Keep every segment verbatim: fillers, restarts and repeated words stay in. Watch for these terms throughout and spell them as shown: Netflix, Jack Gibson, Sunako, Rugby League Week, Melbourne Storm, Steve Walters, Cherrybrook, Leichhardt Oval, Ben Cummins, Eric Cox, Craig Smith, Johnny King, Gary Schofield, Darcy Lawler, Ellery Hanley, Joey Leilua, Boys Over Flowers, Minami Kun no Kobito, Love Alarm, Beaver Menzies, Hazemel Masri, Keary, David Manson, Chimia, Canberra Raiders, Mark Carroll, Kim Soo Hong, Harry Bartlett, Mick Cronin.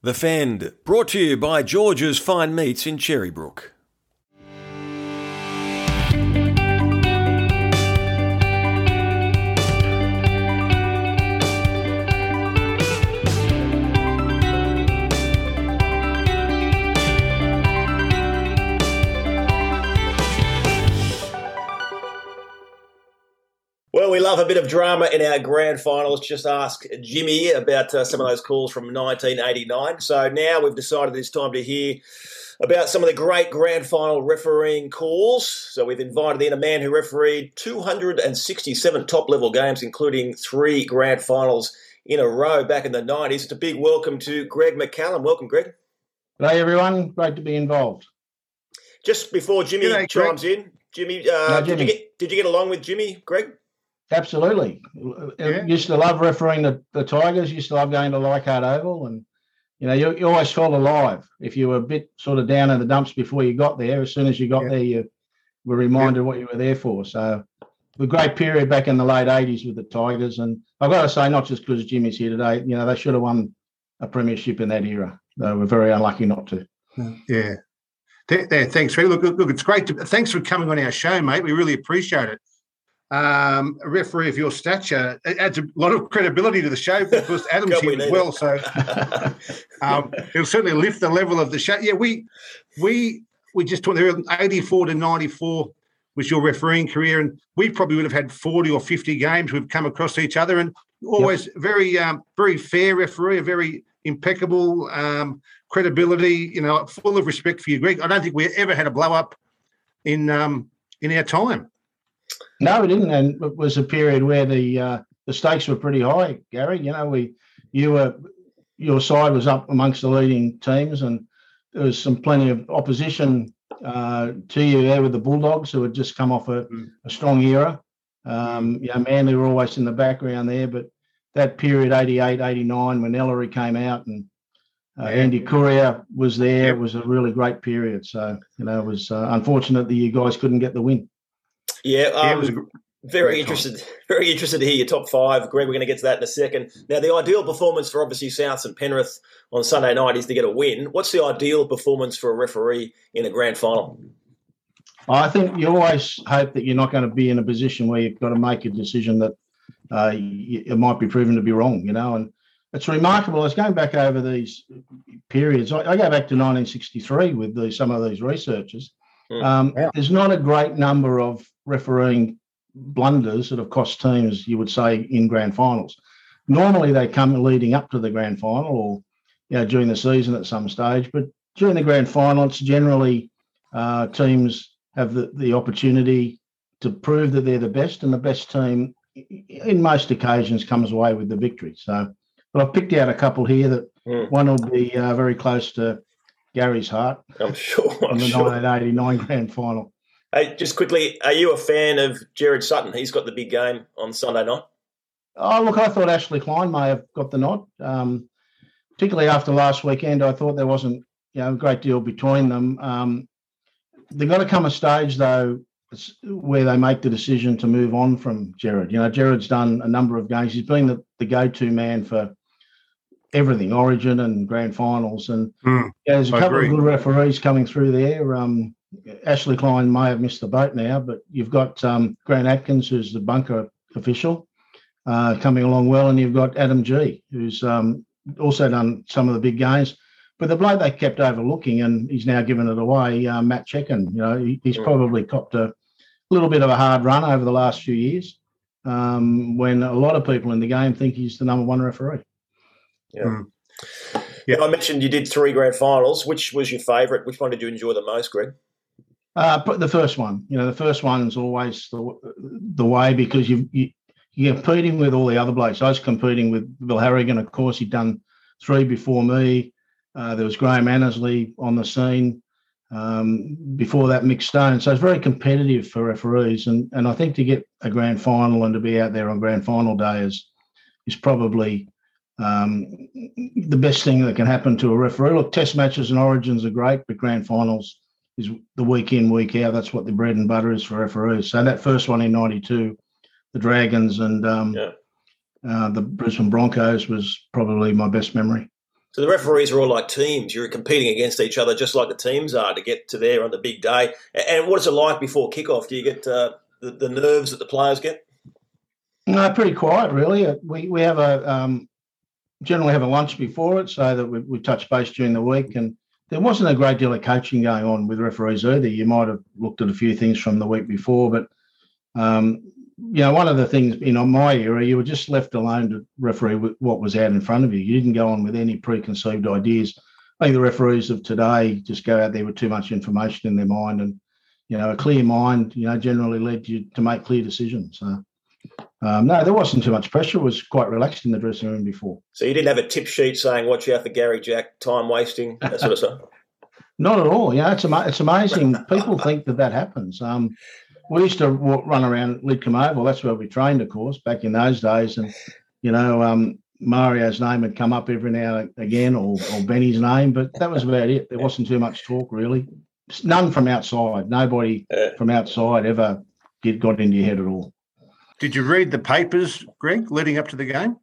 The Fend, brought to you by George's Fine Meats in Cherrybrook. Well, we love a bit of drama in our grand finals. Just ask Jimmy about uh, some of those calls from nineteen eighty-nine. So now we've decided it's time to hear about some of the great grand final refereeing calls. So we've invited in a man who refereed two hundred sixty-seven top-level games, including three grand finals in a row back in the nineties. It's a big welcome to Greg McCallum. Welcome, Greg. Hello, everyone. Great to be involved. Just before Jimmy G'day, chimes Greg. in, Jimmy, uh, no, Jimmy. Did, you get, did you get along with Jimmy, Greg? Absolutely. Yeah. Used to love refereeing the, the Tigers, used to love going to Leichhardt Oval, and, you know, you, you always felt alive. If you were a bit sort of down in the dumps before you got there, as soon as you got yeah. there, you were reminded yeah. what you were there for. So a great period back in the late eighties with the Tigers. And I've got to say, not just because Jimmy's here today, you know, they should have won a premiership in that era. They were very unlucky not to. Yeah. There, there, thanks, Ray. Look, look, it's great. To, thanks for coming on our show, mate. We really appreciate it. Um, a referee of your stature, it adds a lot of credibility to the show because Adam's here as well. So um, it'll certainly lift the level of the show. Yeah, we we we just talked there. Eighty-four to ninety-four was your refereeing career, and we probably would have had forty or fifty games. We've come across each other, and always yep. very um, very fair referee, a very impeccable um, credibility. You know, full of respect for you, Greg. I don't think we ever had a blow up in um, in our time. No, we didn't, and it was a period where the uh, the stakes were pretty high, Gary. You know, we you were your side was up amongst the leading teams, and there was some plenty of opposition uh, to you there with the Bulldogs, who had just come off a, a strong era. Um, you know, Manly were always in the background there, but that period eighty-eight, eighty-nine, when Ellery came out and uh, Andy Courier was there, it was a really great period. So, you know, it was uh, unfortunate that you guys couldn't get the win. Yeah, I'm yeah, was very interested time. very interested to hear your top five, Greg. We're going to get to that in a second. Now, the ideal performance for obviously Souths and Penrith on Sunday night is to get a win. What's the ideal performance for a referee in a grand final? I think you always hope that you're not going to be in a position where you've got to make a decision that uh, it might be proven to be wrong, you know. And it's remarkable. I was going back over these periods. I, I go back to nineteen sixty-three with the, some of these researchers. Um, wow. There's not a great number of refereeing blunders that have cost teams, you would say, in grand finals. Normally they come leading up to the grand final or, you know, during the season at some stage, but during the grand final, it's generally uh, teams have the, the opportunity to prove that they're the best, and the best team in most occasions comes away with the victory. So, but I've picked out a couple here that mm. one will be uh, very close to Gary's heart. I'm sure. I'm the sure. nineteen eighty-nine grand final. Hey, just quickly, are you a fan of Gerard Sutton? He's got the big game on Sunday night. Oh, look, I thought Ashley Klein may have got the nod, um, particularly after last weekend. I thought there wasn't, you know, a great deal between them. Um, they've got to come a stage, though, where they make the decision to move on from Gerard. You know, Gerard's done a number of games. He's been the, the go-to man for everything, Origin and grand finals. And mm, yeah, there's a I couple agree. of good referees coming through there. Um Ashley Klein may have missed the boat now, but you've got um, Grant Atkins, who's the bunker official, uh, coming along well, and you've got Adam G, who's um, also done some of the big games. But the bloke they kept overlooking, and he's now given it away, uh, Matt Checken. You know, he, he's yeah. probably copped a little bit of a hard run over the last few years um, when a lot of people in the game think he's the number one referee. Yeah. Mm. yeah. I mentioned you did three grand finals. Which was your favourite? Which one did you enjoy the most, Greg? Uh, but the first one, you know, the first one's always the, the way, because you've, you, you're competing with all the other blokes. I was competing with Bill Harrigan, of course. He'd done three before me. Uh, there was Graham Annesley on the scene. Um, before that, Mick Stone. So it's very competitive for referees. And, and I think to get a grand final and to be out there on grand final day is, is probably um, the best thing that can happen to a referee. Look, test matches and origins are great, but grand finals is the week in, week out. That's what the bread and butter is for referees. So that first one in ninety-two, the Dragons and um, yeah. uh, the Brisbane Broncos, was probably my best memory. So the referees are all like teams. You're competing against each other just like the teams are to get to there on the big day. And what is it like before kickoff? Do you get uh, the, the nerves that the players get? No, pretty quiet, really. We we have a um, generally have a lunch before it so that we, we touch base during the week. And there wasn't a great deal of coaching going on with referees either. You might have looked at a few things from the week before, but, um, you know, one of the things in you know, my era, you were just left alone to referee what was out in front of you. You didn't go on with any preconceived ideas. I think the referees of today just go out there with too much information in their mind, and, you know, a clear mind, you know, generally led you to make clear decisions. So, um, no, there wasn't too much pressure. It was quite relaxed in the dressing room before. So you didn't have a tip sheet saying, watch out for Gary Jack, time wasting, that sort of stuff? Not at all. You know, it's, ama- it's amazing. People think that that happens. Um, we used to walk, run around Lidcombe Oval. That's where we trained, of course, back in those days. And, you know, um, Mario's name would come up every now and again, or, or Benny's name, but that was about it. There wasn't too much talk, really. None from outside. Nobody from outside ever did got into your head at all. Did you read the papers, Greg, leading up to the game?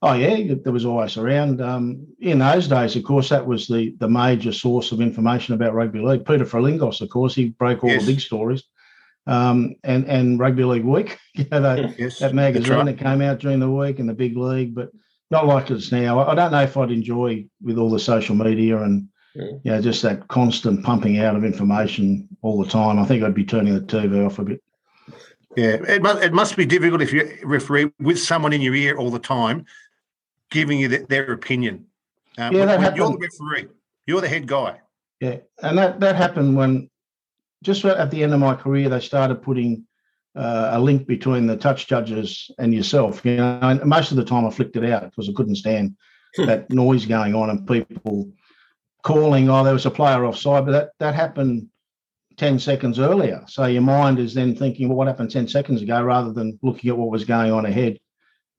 Oh, yeah, there was always around. Um, in those days, of course, that was the, the major source of information about rugby league. Peter Frilingos, of course, he broke all yes. the big stories. Um, and, and Rugby League Week, you know, they, yes, that magazine right. that came out during the week, and the big league, but not like it's now. I, I don't know if I'd enjoy with all the social media and, yeah. you know, just that constant pumping out of information all the time. I think I'd be turning the T V off a bit. Yeah, it must, it must be difficult if you referee with someone in your ear all the time giving you the, their opinion. Um, yeah, that happened. You're the referee. You're the head guy. Yeah, and that, that happened when just at the end of my career they started putting uh, a link between the touch judges and yourself. You know, and most of the time I flicked it out because I couldn't stand that noise going on and people calling, oh, there was a player offside, but that, that happened ten seconds earlier. So your mind is then thinking, well, what happened ten seconds ago rather than looking at what was going on ahead.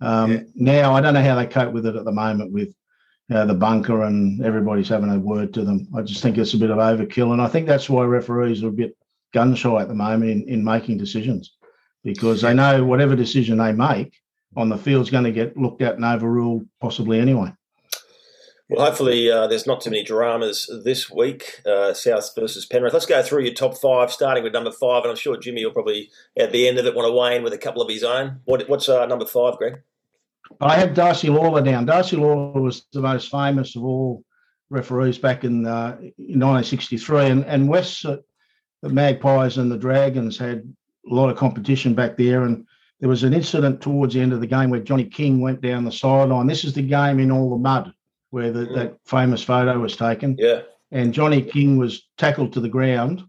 Um, yeah. Now, I don't know how they cope with it at the moment with uh, the bunker and everybody's having a word to them. I just think it's a bit of overkill. And I think that's why referees are a bit gun shy at the moment in, in making decisions, because they know whatever decision they make on the field is going to get looked at and overruled possibly anyway. Well, hopefully uh, there's not too many dramas this week, uh, South versus Penrith. Let's go through your top five, starting with number five, and I'm sure Jimmy will probably, at the end of it, want to weigh in with a couple of his own. What, what's uh, number five, Greg? I had Darcy Lawler down. Darcy Lawler was the most famous of all referees back in, uh, in nineteen sixty-three, and, and West, uh, the Magpies and the Dragons had a lot of competition back there, and there was an incident towards the end of the game where Johnny King went down the sideline. This is the game in all the mud, where the, mm. that famous photo was taken. Yeah. And Johnny King was tackled to the ground.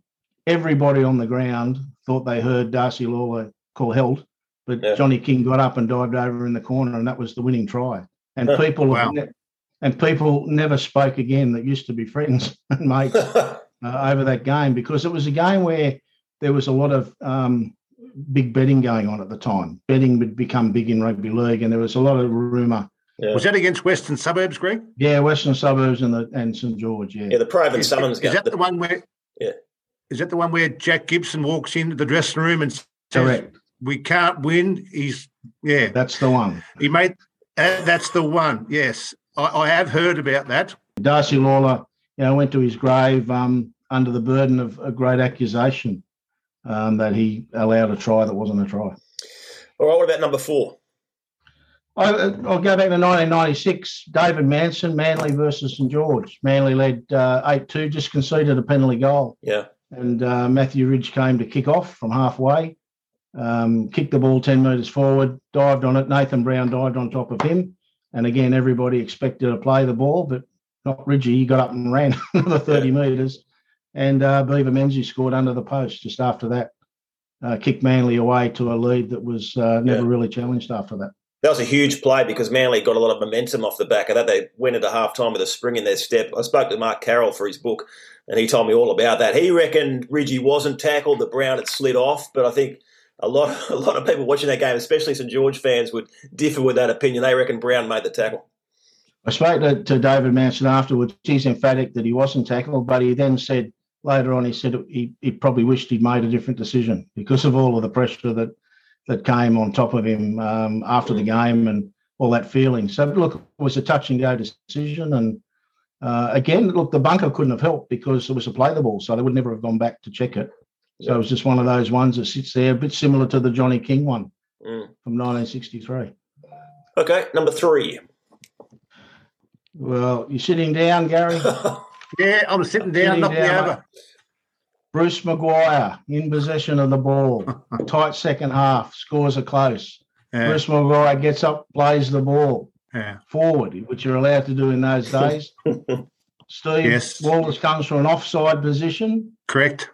Everybody on the ground thought they heard Darcy Lawler call held, but yeah. Johnny King got up and dived over in the corner, and that was the winning try. And huh. people wow. ne- and people never spoke again that used to be friends and mates uh, over that game, because it was a game where there was a lot of um, big betting going on at the time. Betting would become big in rugby league, and there was a lot of rumour. Yeah. Was that against Western Suburbs, Greg? Yeah, Western Suburbs and the and St George. Yeah, yeah, the private summons. Is that the, the one where? Yeah, is that the one where Jack Gibson walks into the dressing room and says, correct, we can't win? He's yeah, that's the one. He made uh, that's the one. Yes, I, I have heard about that. Darcy Lawler, you know, went to his grave um, under the burden of a great accusation um, that he allowed a try that wasn't a try. All right, what about number four? I'll go back to nineteen ninety-six, David Manson, Manly versus St George. Manly led uh, eight two, just conceded a penalty goal. Yeah. And uh, Matthew Ridge came to kick off from halfway, um, kicked the ball ten metres forward, dived on it. Nathan Brown dived on top of him. And, again, everybody expected to play the ball, but not Ridgey. He got up and ran another thirty yeah. metres. And uh, Beaver Menzies scored under the post just after that, uh, kicked Manly away to a lead that was uh, never yeah. really challenged after that. That was a huge play because Manly got a lot of momentum off the back of that. They went into halftime with a spring in their step. I spoke to Mark Carroll for his book, and he told me all about that. He reckoned Ridgey wasn't tackled, that Brown had slid off, but I think a lot, a lot of people watching that game, especially St George fans, would differ with that opinion. They reckon Brown made the tackle. I spoke to, to David Manson afterwards. He's emphatic that he wasn't tackled, but he then said later on, he said he, he probably wished he'd made a different decision because of all of the pressure that that came on top of him um, after the game, and all that feeling. So, look, it was a touch-and-go decision. And, uh, again, look, the bunker couldn't have helped because it was a play the ball, so they would never have gone back to check it. So it was just one of those ones that sits there, a bit similar to the Johnny King one mm. from nineteen sixty-three. Okay, number three. Well, you're sitting down, Gary? Yeah, I'm sitting down, knock me over. Bruce Maguire, in possession of the ball, tight second half, scores are close. Yeah. Bruce Maguire gets up, plays the ball yeah. forward, which you're allowed to do in those days. Steve, yes. Wallace comes from an offside position. Correct.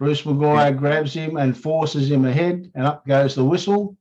Bruce Maguire yeah. grabs him and forces him ahead, and up goes the whistle.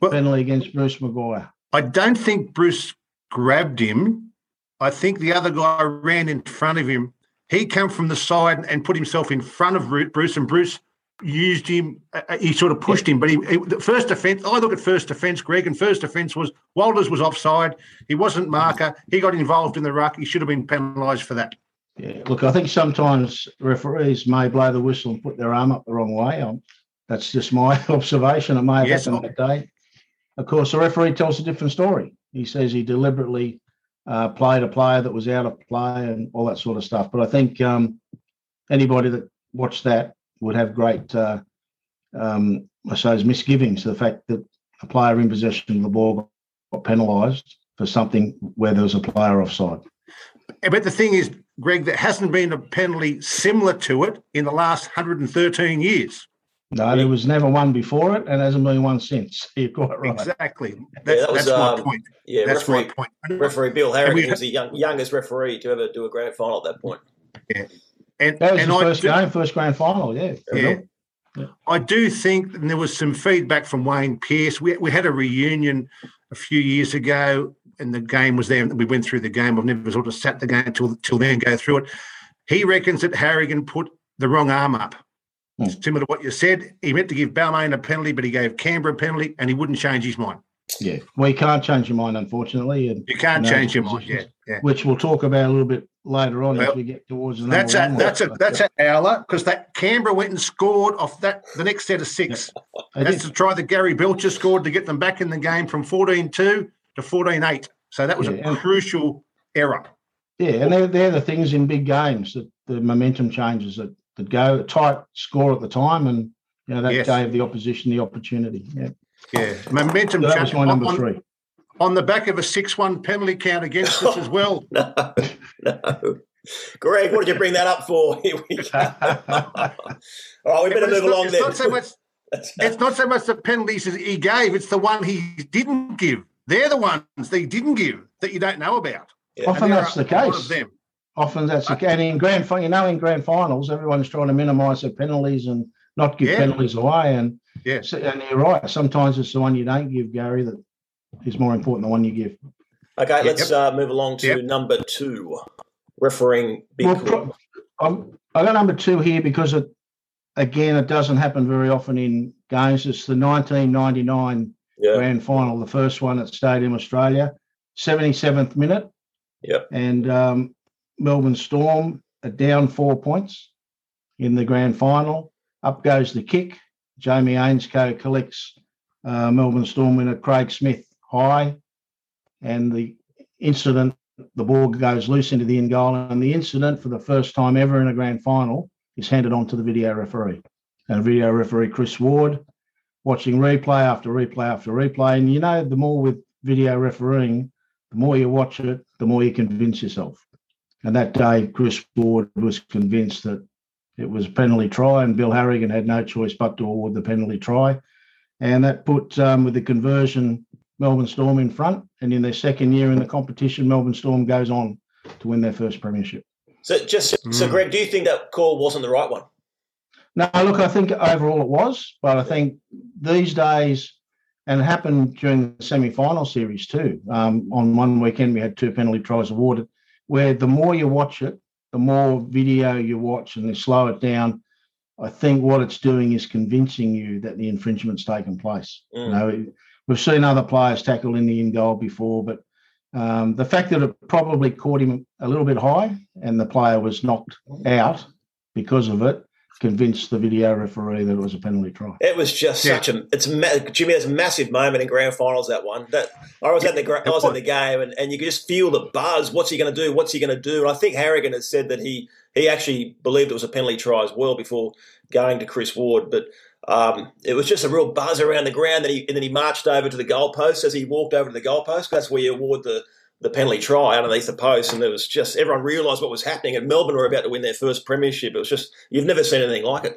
Well, penalty against Bruce Maguire. I don't think Bruce grabbed him. I think the other guy ran in front of him. He came from the side and put himself in front of Bruce, and Bruce used him. Uh, he sort of pushed yeah. him. But he, he, the first offence, I look at first offence, Greg, and first offence was Walters was offside. He wasn't marker. He got involved in the ruck. He should have been penalised for that. Yeah, look, I think sometimes referees may blow the whistle and put their arm up the wrong way. Um, that's just my observation. It may have yes, happened I- that day. Of course, the referee tells a different story. He says he deliberately uh, played a player that was out of play and all that sort of stuff. But I think um, anybody that watched that would have great, uh, um, I suppose, misgivings to the fact that a player in possession of the ball got penalised for something where there was a player offside. But the thing is, Greg, there hasn't been a penalty similar to it in the last one hundred thirteen years. No, there was never one before it and hasn't been one since. You're quite right. Exactly. That's, yeah, that was, that's um, my point. Yeah, that's referee, my point. Referee Bill Harrigan had, was the young, youngest referee to ever do a grand final at that point. Yeah. And, that was and the first do, game, first grand final, yeah. Yeah. yeah. I do think, and there was some feedback from Wayne Pearce. We, we had a reunion a few years ago and the game was there and we went through the game. I've never sort of sat the game till, till then and go through it. He reckons that Harrigan put the wrong arm up. Mm. Similar to what you said, he meant to give Balmain a penalty, but he gave Canberra a penalty, and he wouldn't change his mind. Yeah, well, you can't change your mind, unfortunately. And, you can't you know, change your mind, yeah, yeah. Which we'll talk about a little bit later on well, as we get towards the that's a, that's a That's an hour, because that Canberra went and scored off that the next set of six. Yeah, that's the try that Gary Belcher scored to get them back in the game from fourteen two to fourteen eight. So that was yeah, a crucial error. Yeah, and they're, they're the things in big games, that the momentum changes that that go tight score at the time, and you know that yes. gave the opposition the opportunity. Yeah, yeah. Momentum. So that was my number on, three. On the back of a six one penalty count against us as well. No, no. Greg, what did you bring that up for? Here we go. All right, we better yeah, move not, along it's then. Not so much, it's not so much the penalties he gave; it's the one he didn't give. They're the ones they didn't give that you don't know about. Yeah. Often that's the case. Of them. Often that's okay. And in grand, you know, in grand finals, everyone's trying to minimise their penalties and not give yeah. penalties away. And yeah. and you're right. Sometimes it's the one you don't give, Gary, that is more important than the one you give. Okay, yep. let's uh, move along to yep. number two, refereeing. Big well, pro- I'm, I got number two here because, it, again, it doesn't happen very often in games. It's the nineteen ninety-nine yeah. grand final, the first one at Stadium Australia, seventy-seventh minute. Yep. And um, Melbourne Storm are down four points in the grand final. Up goes the kick. Jamie Ainscoe collects uh, Melbourne Storm winner Craig Smith high, and the incident, the ball goes loose into the end goal, and the incident for the first time ever in a grand final is handed on to the video referee. And video referee Chris Ward, watching replay after replay after replay. And you know, the more with video refereeing, the more you watch it, the more you convince yourself. And that day, Chris Ward was convinced that it was a penalty try, and Bill Harrigan had no choice but to award the penalty try. And that put, um, with the conversion, Melbourne Storm in front. And in their second year in the competition, Melbourne Storm goes on to win their first premiership. So, just so, Greg, do you think that call wasn't the right one? No, look, I think overall it was. But I think these days, and it happened during the semi-final series too. Um, on one weekend, we had two penalty tries awarded, where the more you watch it, the more video you watch and they slow it down. I think what it's doing is convincing you that the infringement's taken place. Mm. You know, we've seen other players tackle in the end goal before, but um, the fact that it probably caught him a little bit high and the player was knocked out because of it convince the video referee that it was a penalty try. It was just yeah. such a it's Jimmy. It's a massive moment in grand finals. That one. That I was yeah, at the I was at the game, and, and you could just feel the buzz. What's he going to do? What's he going to do? And I think Harrigan has said that he he actually believed it was a penalty try as well before going to Chris Ward. But um, it was just a real buzz around the ground. That he and then he marched over to the goalpost. As he walked over to the goalpost, that's where you award the. the penalty try underneath the post, and there was just everyone realised what was happening, and Melbourne were about to win their first premiership. It was just, you've never seen anything like it.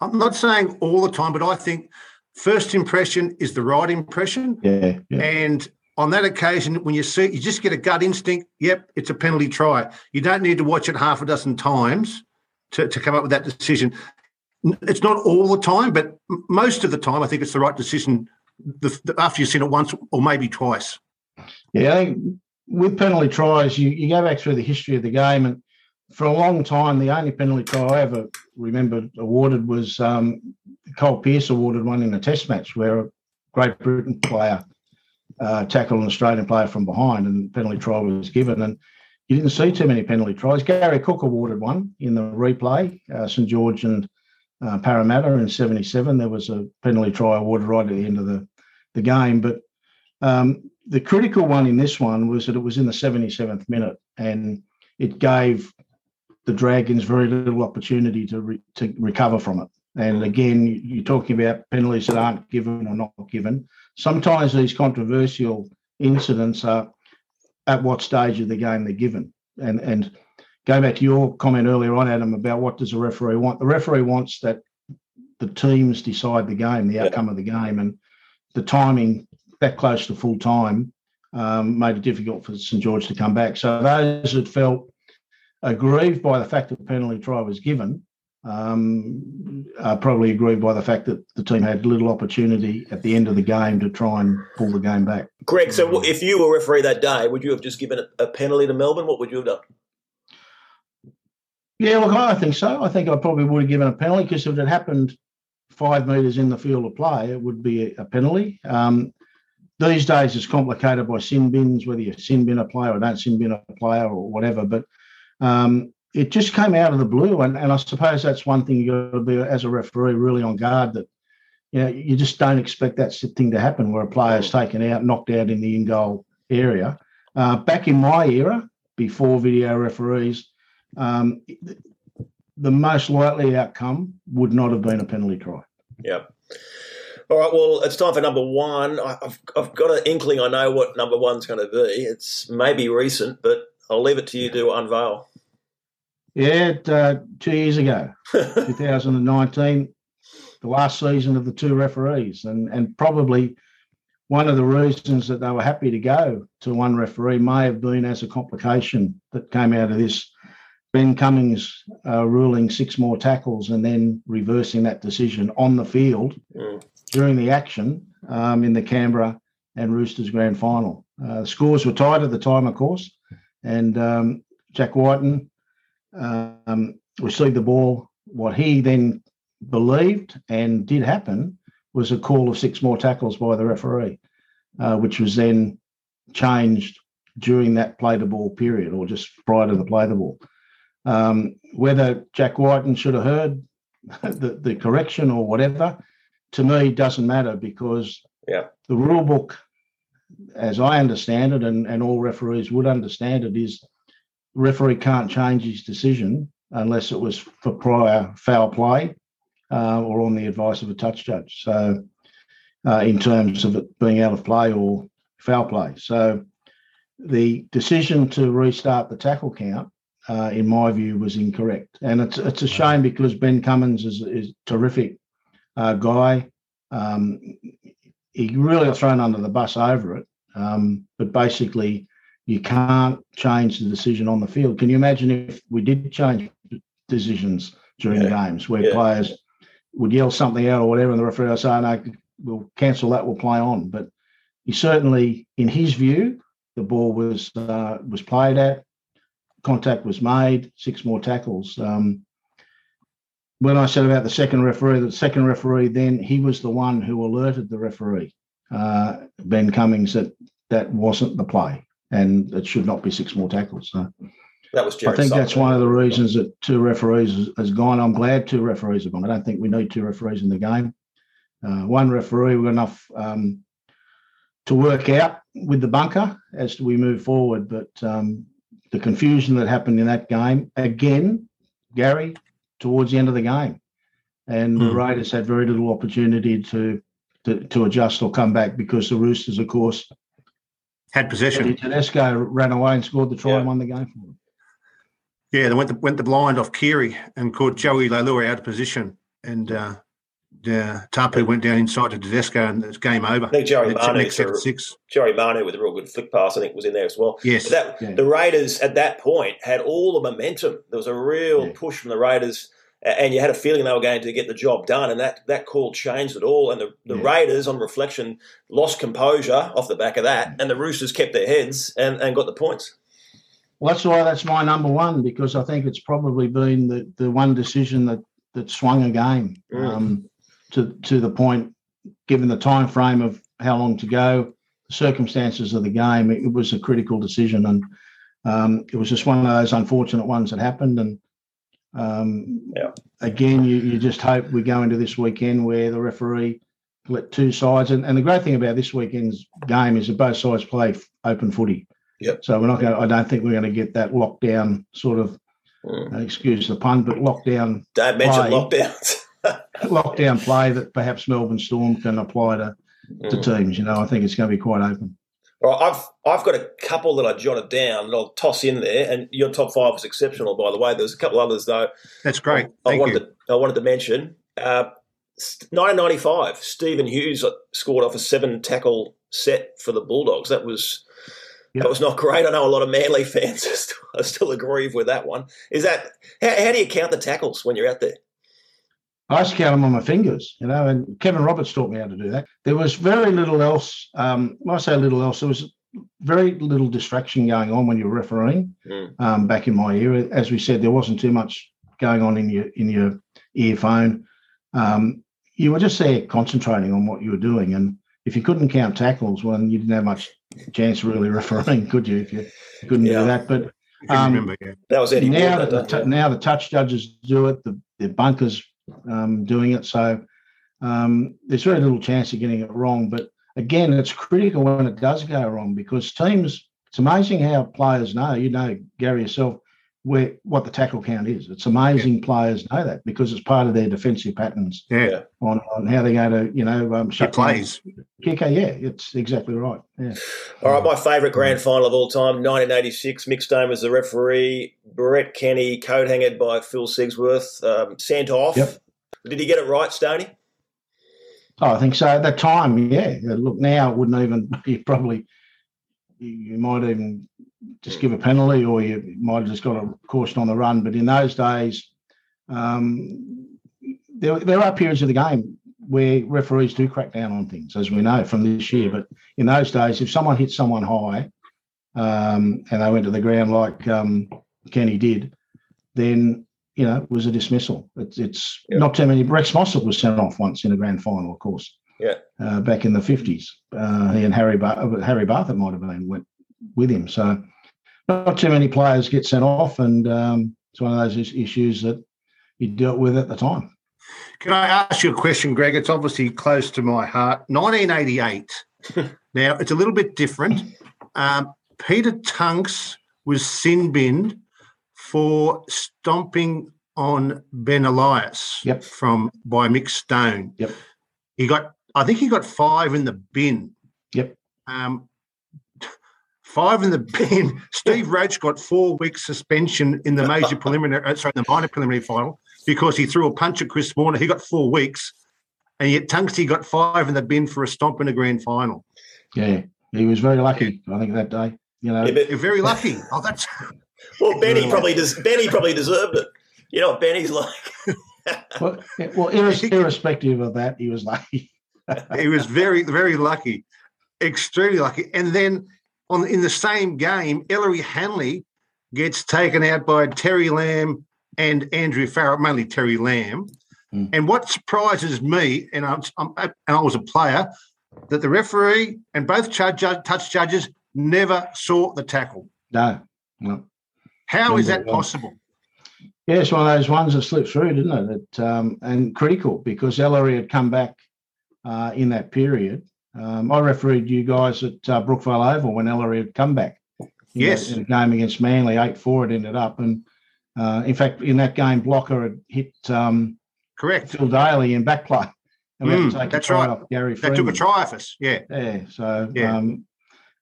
I'm not saying all the time, but I think first impression is the right impression. Yeah, yeah. And on that occasion, when you see, you just get a gut instinct, yep, it's a penalty try. You don't need to watch it half a dozen times to, to come up with that decision. It's not all the time, but most of the time I think it's the right decision after you've seen it once or maybe twice. Yeah, I think with penalty tries, you, you go back through the history of the game, and for a long time, the only penalty try I ever remember awarded was um, Cole Pearce awarded one in a test match where a Great Britain player uh, tackled an Australian player from behind and penalty try was given, and you didn't see too many penalty tries. Gary Cook awarded one in the replay, uh, St George and uh, Parramatta in seventy-seven. There was a penalty try awarded right at the end of the, the game, but um, the critical one in this one was that it was in the seventy-seventh minute, and it gave the Dragons very little opportunity to re- to recover from it. And again, you're talking about penalties that aren't given or not given. Sometimes these controversial incidents are at what stage of the game they're given. And and going back to your comment earlier on, Adam, about what does a referee want? The referee wants that the teams decide the game, the outcome of the game, and the timing that close to full time um, made it difficult for St George to come back. So those that felt aggrieved by the fact that the penalty try was given um, are probably aggrieved by the fact that the team had little opportunity at the end of the game to try and pull the game back. Greg, so if you were referee that day, would you have just given a penalty to Melbourne? What would you have done? Yeah, look, I think so. I think I probably would have given a penalty, because if it happened five metres in the field of play, it would be a penalty. Um, These days it's complicated by sin bins, whether you sin bin a player or don't sin bin a player or whatever. But um, it just came out of the blue, and, and I suppose that's one thing you've got to be, as a referee, really on guard, that you know you just don't expect that thing to happen where a player's taken out, knocked out in the in-goal area. Uh, back in my era, before video referees, um, the most likely outcome would not have been a penalty try. Yeah. All right, well, it's time for number one. I've, I've got an inkling I know what number one's going to be. It's maybe recent, but I'll leave it to you to unveil. Yeah, uh, two years ago, twenty nineteen, the last season of the two referees, and, and probably one of the reasons that they were happy to go to one referee may have been as a complication that came out of this. Ben Cummins uh, ruling six more tackles and then reversing that decision on the field mm. during the action um, in the Canberra and Roosters grand final. Uh, scores were tied at the time, of course, and um, Jack Wighton um, received the ball. What he then believed and did happen was a call of six more tackles by the referee, uh, which was then changed during that play-the-ball period or just prior to the play-the-ball. Um, whether Jack Wighton should have heard the, the correction or whatever, to me doesn't matter, because yeah. the rule book, as I understand it, and, and all referees would understand it, is the referee can't change his decision unless it was for prior foul play uh, or on the advice of a touch judge. So uh, in terms of it being out of play or foul play. So the decision to restart the tackle count, Uh, in my view, was incorrect. And it's it's a shame, because Ben Cummins is, is a terrific uh, guy. Um, he really got thrown under the bus over it. Um, but basically, you can't change the decision on the field. Can you imagine if we did change decisions during yeah. the games where yeah. players would yell something out or whatever and the referee would say, oh, no, we'll cancel that, we'll play on. But he certainly, in his view, the ball was uh, was played at. Contact was made, six more tackles. Um, when I said about the second referee, the second referee then, he was the one who alerted the referee, uh, Ben Cummins, that that wasn't the play and it should not be six more tackles. So That was Gerard I think Sutton. That's one of the reasons that two referees has gone. I'm glad two referees have gone. I don't think we need two referees in the game. Uh, one referee, we've got enough um, to work out with the bunker as we move forward. But um, the confusion that happened in that game, again, Gary, towards the end of the game. And mm. the Raiders had very little opportunity to, to to adjust or come back because the Roosters, of course, had possession. Teddy Tedesco ran away and scored the try yeah. and won the game for them. Yeah, they went the, went the blind off Keary and caught Joey Leilua out of position. And uh, uh, Tapu went down inside to Tedesco and it's game over. I think Joey Manu, a, six. Joey Manu with a real good flick pass, I think, was in there as well. Yes. That, yeah. The Raiders at that point had all the momentum. There was a real yeah. push from the Raiders. And you had a feeling they were going to get the job done, and that, that call changed it all. And the, the yeah. Raiders, on reflection, lost composure off the back of that, and the Roosters kept their heads and, and got the points. Well, that's why that's my number one, because I think it's probably been the, the one decision that, that swung a game mm. um, to to the point, given the time frame of how long to go, the circumstances of the game. It, it was a critical decision, and um, it was just one of those unfortunate ones that happened. And Um, yeah. again, you, you just hope we go into this weekend where the referee let two sides. And, and the great thing about this weekend's game is that both sides play f- open footy. Yep. So we're not going. I don't think we're going to get that lockdown sort of. Mm. Uh, excuse the pun, but lockdown. Don't mention lockdowns. Lockdown play that perhaps Melbourne Storm can apply to to mm. teams. You know, I think it's going to be quite open. Well, I've I've got a couple that I jotted down and I'll toss in there. And your top five was exceptional, by the way. There's a couple others, though. That's great. I, I, wanted, you. To, I wanted to mention. Uh, nineteen ninety-five, Stephen Hughes scored off a seven-tackle set for the Bulldogs. That was yep. that was not great. I know a lot of Manly fans are still, are still aggrieved with that one. Is that how, how do you count the tackles when you're out there? I just count them on my fingers, you know, and Kevin Roberts taught me how to do that. There was very little else. Um, when I say little else, there was very little distraction going on when you were refereeing mm. um, back in my era. As we said, there wasn't too much going on in your in your earphone. Um, you were just there concentrating on what you were doing. And if you couldn't count tackles, well, you didn't have much chance really refereeing, could you, if you couldn't yeah. do that? But um, remember, yeah. that was Eddie now, Moore, that the, now the touch judges do it, the, the bunkers Um, doing it, so um, there's very little chance of getting it wrong. But again, it's critical when it does go wrong because teams. It's amazing how players know. You know, Gary yourself, where what the tackle count is. It's amazing yeah. players know that because it's part of their defensive patterns. Yeah, on, on how they're going to, you know, um, shut plays. Kicker, yeah, it's exactly right. Yeah. All right, my favourite grand final of all time, nineteen eighty-six. Mick Stone was the referee. Brett Kenny coat hanged by Phil Sigsworth, um, sent off. Yep. Did he get it right, Stoney? Oh, I think so. At that time, yeah. Look, now it wouldn't even you probably you might even just give a penalty, or you might have just got a caution on the run. But in those days, um, there there are periods of the game where referees do crack down on things, as we know from this year. But in those days, if someone hit someone high um, and they went to the ground like um, Kenny did, then you know, it was a dismissal. It's, it's yeah. not too many. Rex Mossop was sent off once in a grand final, of course. Yeah. Uh, back in the fifties, uh, he and Harry Bar- Harry Bartlett might have been went with him. So, not too many players get sent off, and um, it's one of those is- issues that you dealt with at the time. Can I ask you a question, Greg? It's obviously close to my heart. nineteen eighty-eight. Now it's a little bit different. Um, Peter Tunks was sin binned for stomping on Ben Elias yep. from by Mick Stone. Yep. He got I think he got five in the bin. Yep. Um, five in the bin. Steve Roach got four weeks suspension in the major preliminary sorry, the minor preliminary final because he threw a punch at Chris Warner. He got four weeks. And yet Tunksy got five in the bin for a stomp in a grand final. Yeah. He was very lucky, yeah. I think, that day. You know, yeah, you're very lucky. Oh, that's Well, Benny probably des- Benny probably deserved it. You know what Benny's like. well, well irres- irrespective of that, he was lucky. He was very, very lucky, extremely lucky. And then on in the same game, Ellery Hanley gets taken out by Terry Lamb and Andrew Farrell, mainly Terry Lamb. Mm. And what surprises me, and I'm, I'm and I was a player, that the referee and both touch judges never saw the tackle. No, no. How is that possible? Yeah, it's one of those ones that slipped through, didn't it? It um, and critical, because Ellery had come back uh, in that period. Um, I refereed you guys at uh, Brookvale Oval when Ellery had come back. Yes. In a game against Manly, eight four it ended up. And, uh, in fact, in that game, Blocker had hit um, correct Phil Daly in back play. And we mm, had to take that's a try right. off Gary Freeman. That took a try off us, yeah. Yeah, so, yeah. Um,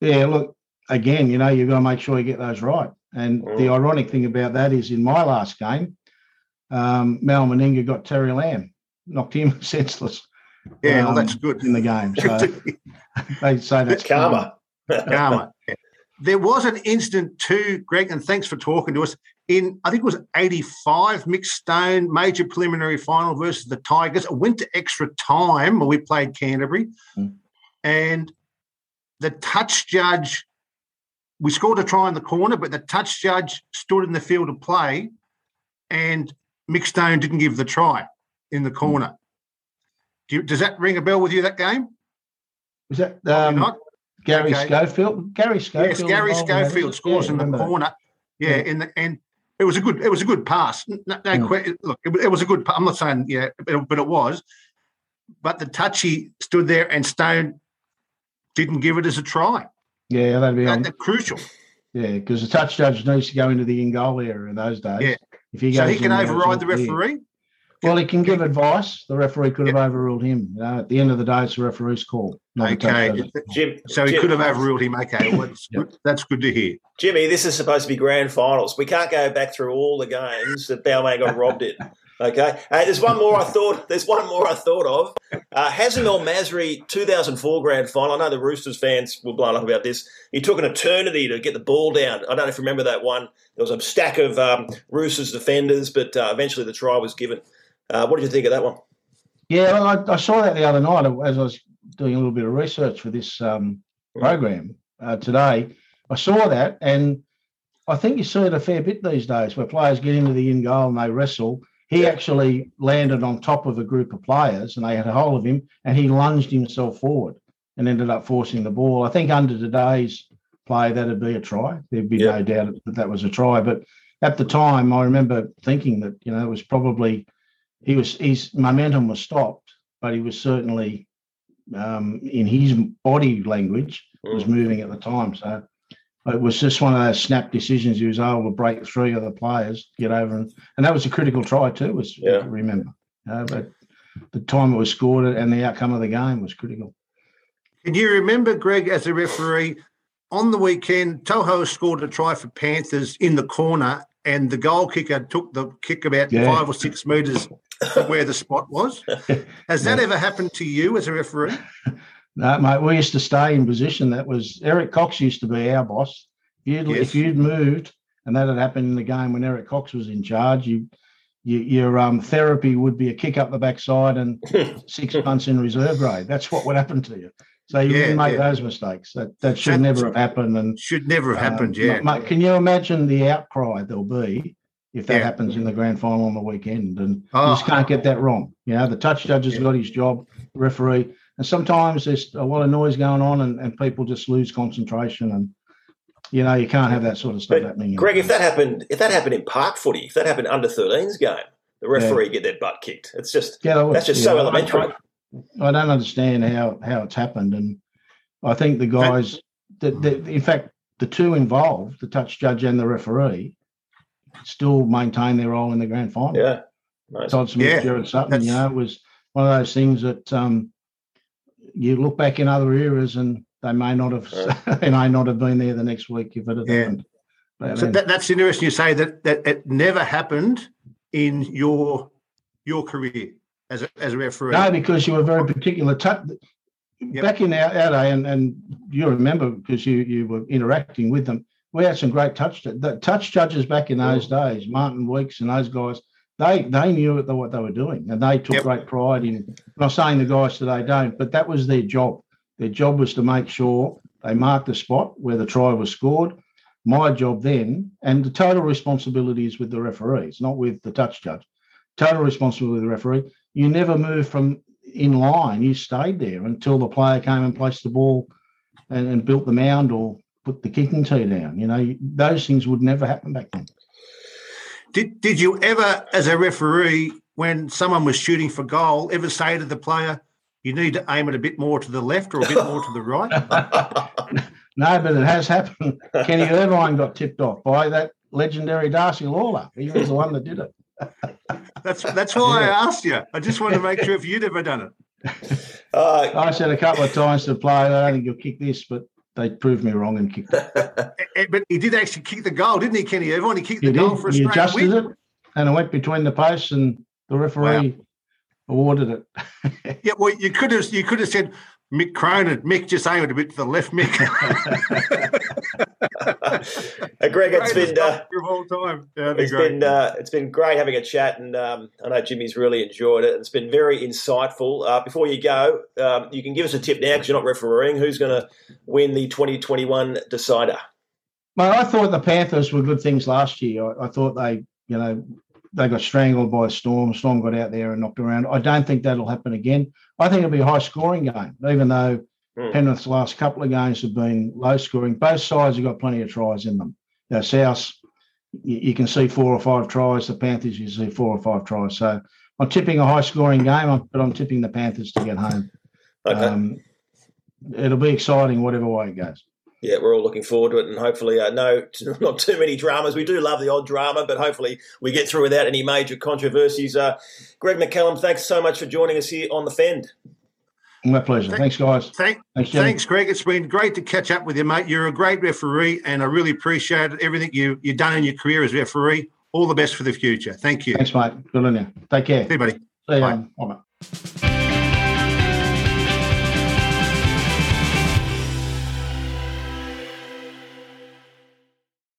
yeah, look, again, you know, you've got to make sure you get those right. And the ironic thing about that is in my last game, um, Mal Meninga got Terry Lamb, knocked him senseless. Yeah, um, well, that's good. In the game. So they say that's karma. Karma. Karma. Yeah. There was an instant too, Greg, and thanks for talking to us, in I think it was eighty-five, Mick Stone, major preliminary final versus the Tigers. It went to extra time when we played Canterbury. Mm. And the touch judge... We scored a try in the corner, but the touch judge stood in the field of play and Mick Stone didn't give the try in the corner. Do you, does that ring a bell with you, that game? Was that um, not? Gary okay. Schofield? Gary Schofield. Yes, Gary Schofield scores yeah, in the corner. Yeah, yeah, in the and it was a good it was a good pass. No, no yeah. que- look, it, it was a good pass. I'm not saying, yeah, it, but it was. But the touchy stood there and Stone didn't give it as a try. Yeah, that'd be that'd crucial. Yeah, because the touch judge needs to go into the in-goal area in those days. Yeah, if he goes so he can override the referee? Yeah. Well, he can give advice. The referee could have yeah. overruled him. You know, at the end of the day, it's the referee's call. Okay, Jim, so he Jim, could have overruled him. Okay, well, that's, yeah. good. That's good to hear. Jimmy, this is supposed to be grand finals. We can't go back through all the games that Balmain got robbed in. Okay, hey, there's one more I thought. There's one more I thought of. Uh, Hazemel Masri, two thousand four grand final. I know the Roosters fans were blown up about this. He took an eternity to get the ball down. I don't know if you remember that one. There was a stack of um, Roosters defenders, but uh, eventually the try was given. Uh, what did you think of that one? Yeah, well, I, I saw that the other night as I was doing a little bit of research for this um, program uh, today. I saw that, and I think you see it a fair bit these days where players get into the in goal and they wrestle. He actually landed on top of a group of players and they had a hold of him and he lunged himself forward and ended up forcing the ball. I think under today's play, that'd be a try. There'd be yeah. no doubt that that was a try. But at the time, I remember thinking that, you know, it was probably he was his momentum was stopped, but he was certainly um, in his body language mm. was moving at the time. So it was just one of those snap decisions. He was able to break three other players, get over, and, and that was a critical try too. Was yeah. I remember, uh, but the time it was scored and the outcome of the game was critical. Can you remember, Greg, as a referee, on the weekend, Toho scored a try for Panthers in the corner, and the goal kicker took the kick about yeah. five or six metres from where the spot was. Has that yeah. ever happened to you as a referee? No, mate, we used to stay in position. That was Eric Cox used to be our boss. You'd, yes. If you'd moved, and that had happened in the game when Eric Cox was in charge, you, you your um, therapy would be a kick up the backside and six months in reserve grade. That's what would happen to you. So you yeah, wouldn't make yeah. those mistakes. That that should that, never have happened. And should never have um, happened, yeah. Mate, can you imagine the outcry there'll be if that yeah. happens in the grand final on the weekend? And oh. you just can't get that wrong. You know, the touch judge has yeah. got his job, the referee. And sometimes there's a lot of noise going on and, and people just lose concentration and, you know, you can't have that sort of stuff but happening. Greg, if that happened if that happened in park footy, if that happened under thirteens game, the referee yeah. get their butt kicked. It's just yeah, that was, that's just yeah, so elementary. I, I don't understand how, how it's happened. And I think the guys, that, the, the, in fact, the two involved, the touch judge and the referee, still maintain their role in the grand final. Yeah. Nice. Todd Smith, yeah, Gerard Sutton, you know, it was one of those things that um, – you look back in other eras and they may not have right. they may not have been there the next week if it had yeah. happened. But so that, that's interesting you say that that it never happened in your your career as a, as a referee. No, because you were very particular. T- yep. Back in our, our day, and, and you remember because you, you were interacting with them, we had some great touch the touch judges back in those oh. days, Martin Weeks and those guys. They they knew what they were doing and they took yep. great pride in it. I'm not saying the guys today don't, but that was their job. Their job was to make sure they marked the spot where the try was scored. My job then, and the total responsibility is with the referees, not with the touch judge. Total responsibility with the referee. You never moved from in line. You stayed there until the player came and placed the ball and, and built the mound or put the kicking tee down. You know, those things would never happen back then. Did did you ever, as a referee, when someone was shooting for goal, ever say to the player, you need to aim it a bit more to the left or a bit more to the right? No, but it has happened. Kenny Irvine got tipped off by that legendary Darcy Lawler. He was the one that did it. That's that's why yeah. I asked you. I just wanted to make sure if you'd ever done it. Uh, I said a couple of times to the player, I don't think you'll kick this, but they proved me wrong and kicked it. But he did actually kick the goal, didn't he, Kenny Irvine? He kicked he the did. goal for a straight win. He adjusted it, and it went between the posts, and the referee wow. awarded it. Yeah, well, you could have you could have said Mick Cronin. Mick, just aimed a bit to the left, Mick. uh, Greg, it's been uh, all time. Yeah, it's been uh, it's been great having a chat, and um, I know Jimmy's really enjoyed it. It's been very insightful. Uh, before you go, um, you can give us a tip now because you're not refereeing. Who's going to win the twenty twenty-one Decider? Well, I thought the Panthers were good things last year. I, I thought they, you know, they got strangled by a Storm. Storm got out there and knocked around. I don't think that'll happen again. I think it'll be a high-scoring game, even though mm. Penrith's last couple of games have been low-scoring. Both sides have got plenty of tries in them. Now, South, you, you can see four or five tries. The Panthers, you see four or five tries. So I'm tipping a high-scoring game, but I'm tipping the Panthers to get home. Okay. Um, it'll be exciting whatever way it goes. Yeah, we're all looking forward to it, and hopefully uh, no, not too many dramas. We do love the odd drama, but hopefully we get through without any major controversies. Uh, Greg McCallum, thanks so much for joining us here on The Fend. My pleasure. Thanks, thanks guys. Thank, thanks, thanks, Greg. It's been great to catch up with you, mate. You're a great referee, and I really appreciate everything you, you've done in your career as referee. All the best for the future. Thank you. Thanks, mate. Good on you. Take care. See you, buddy. See you. Bye. Bye.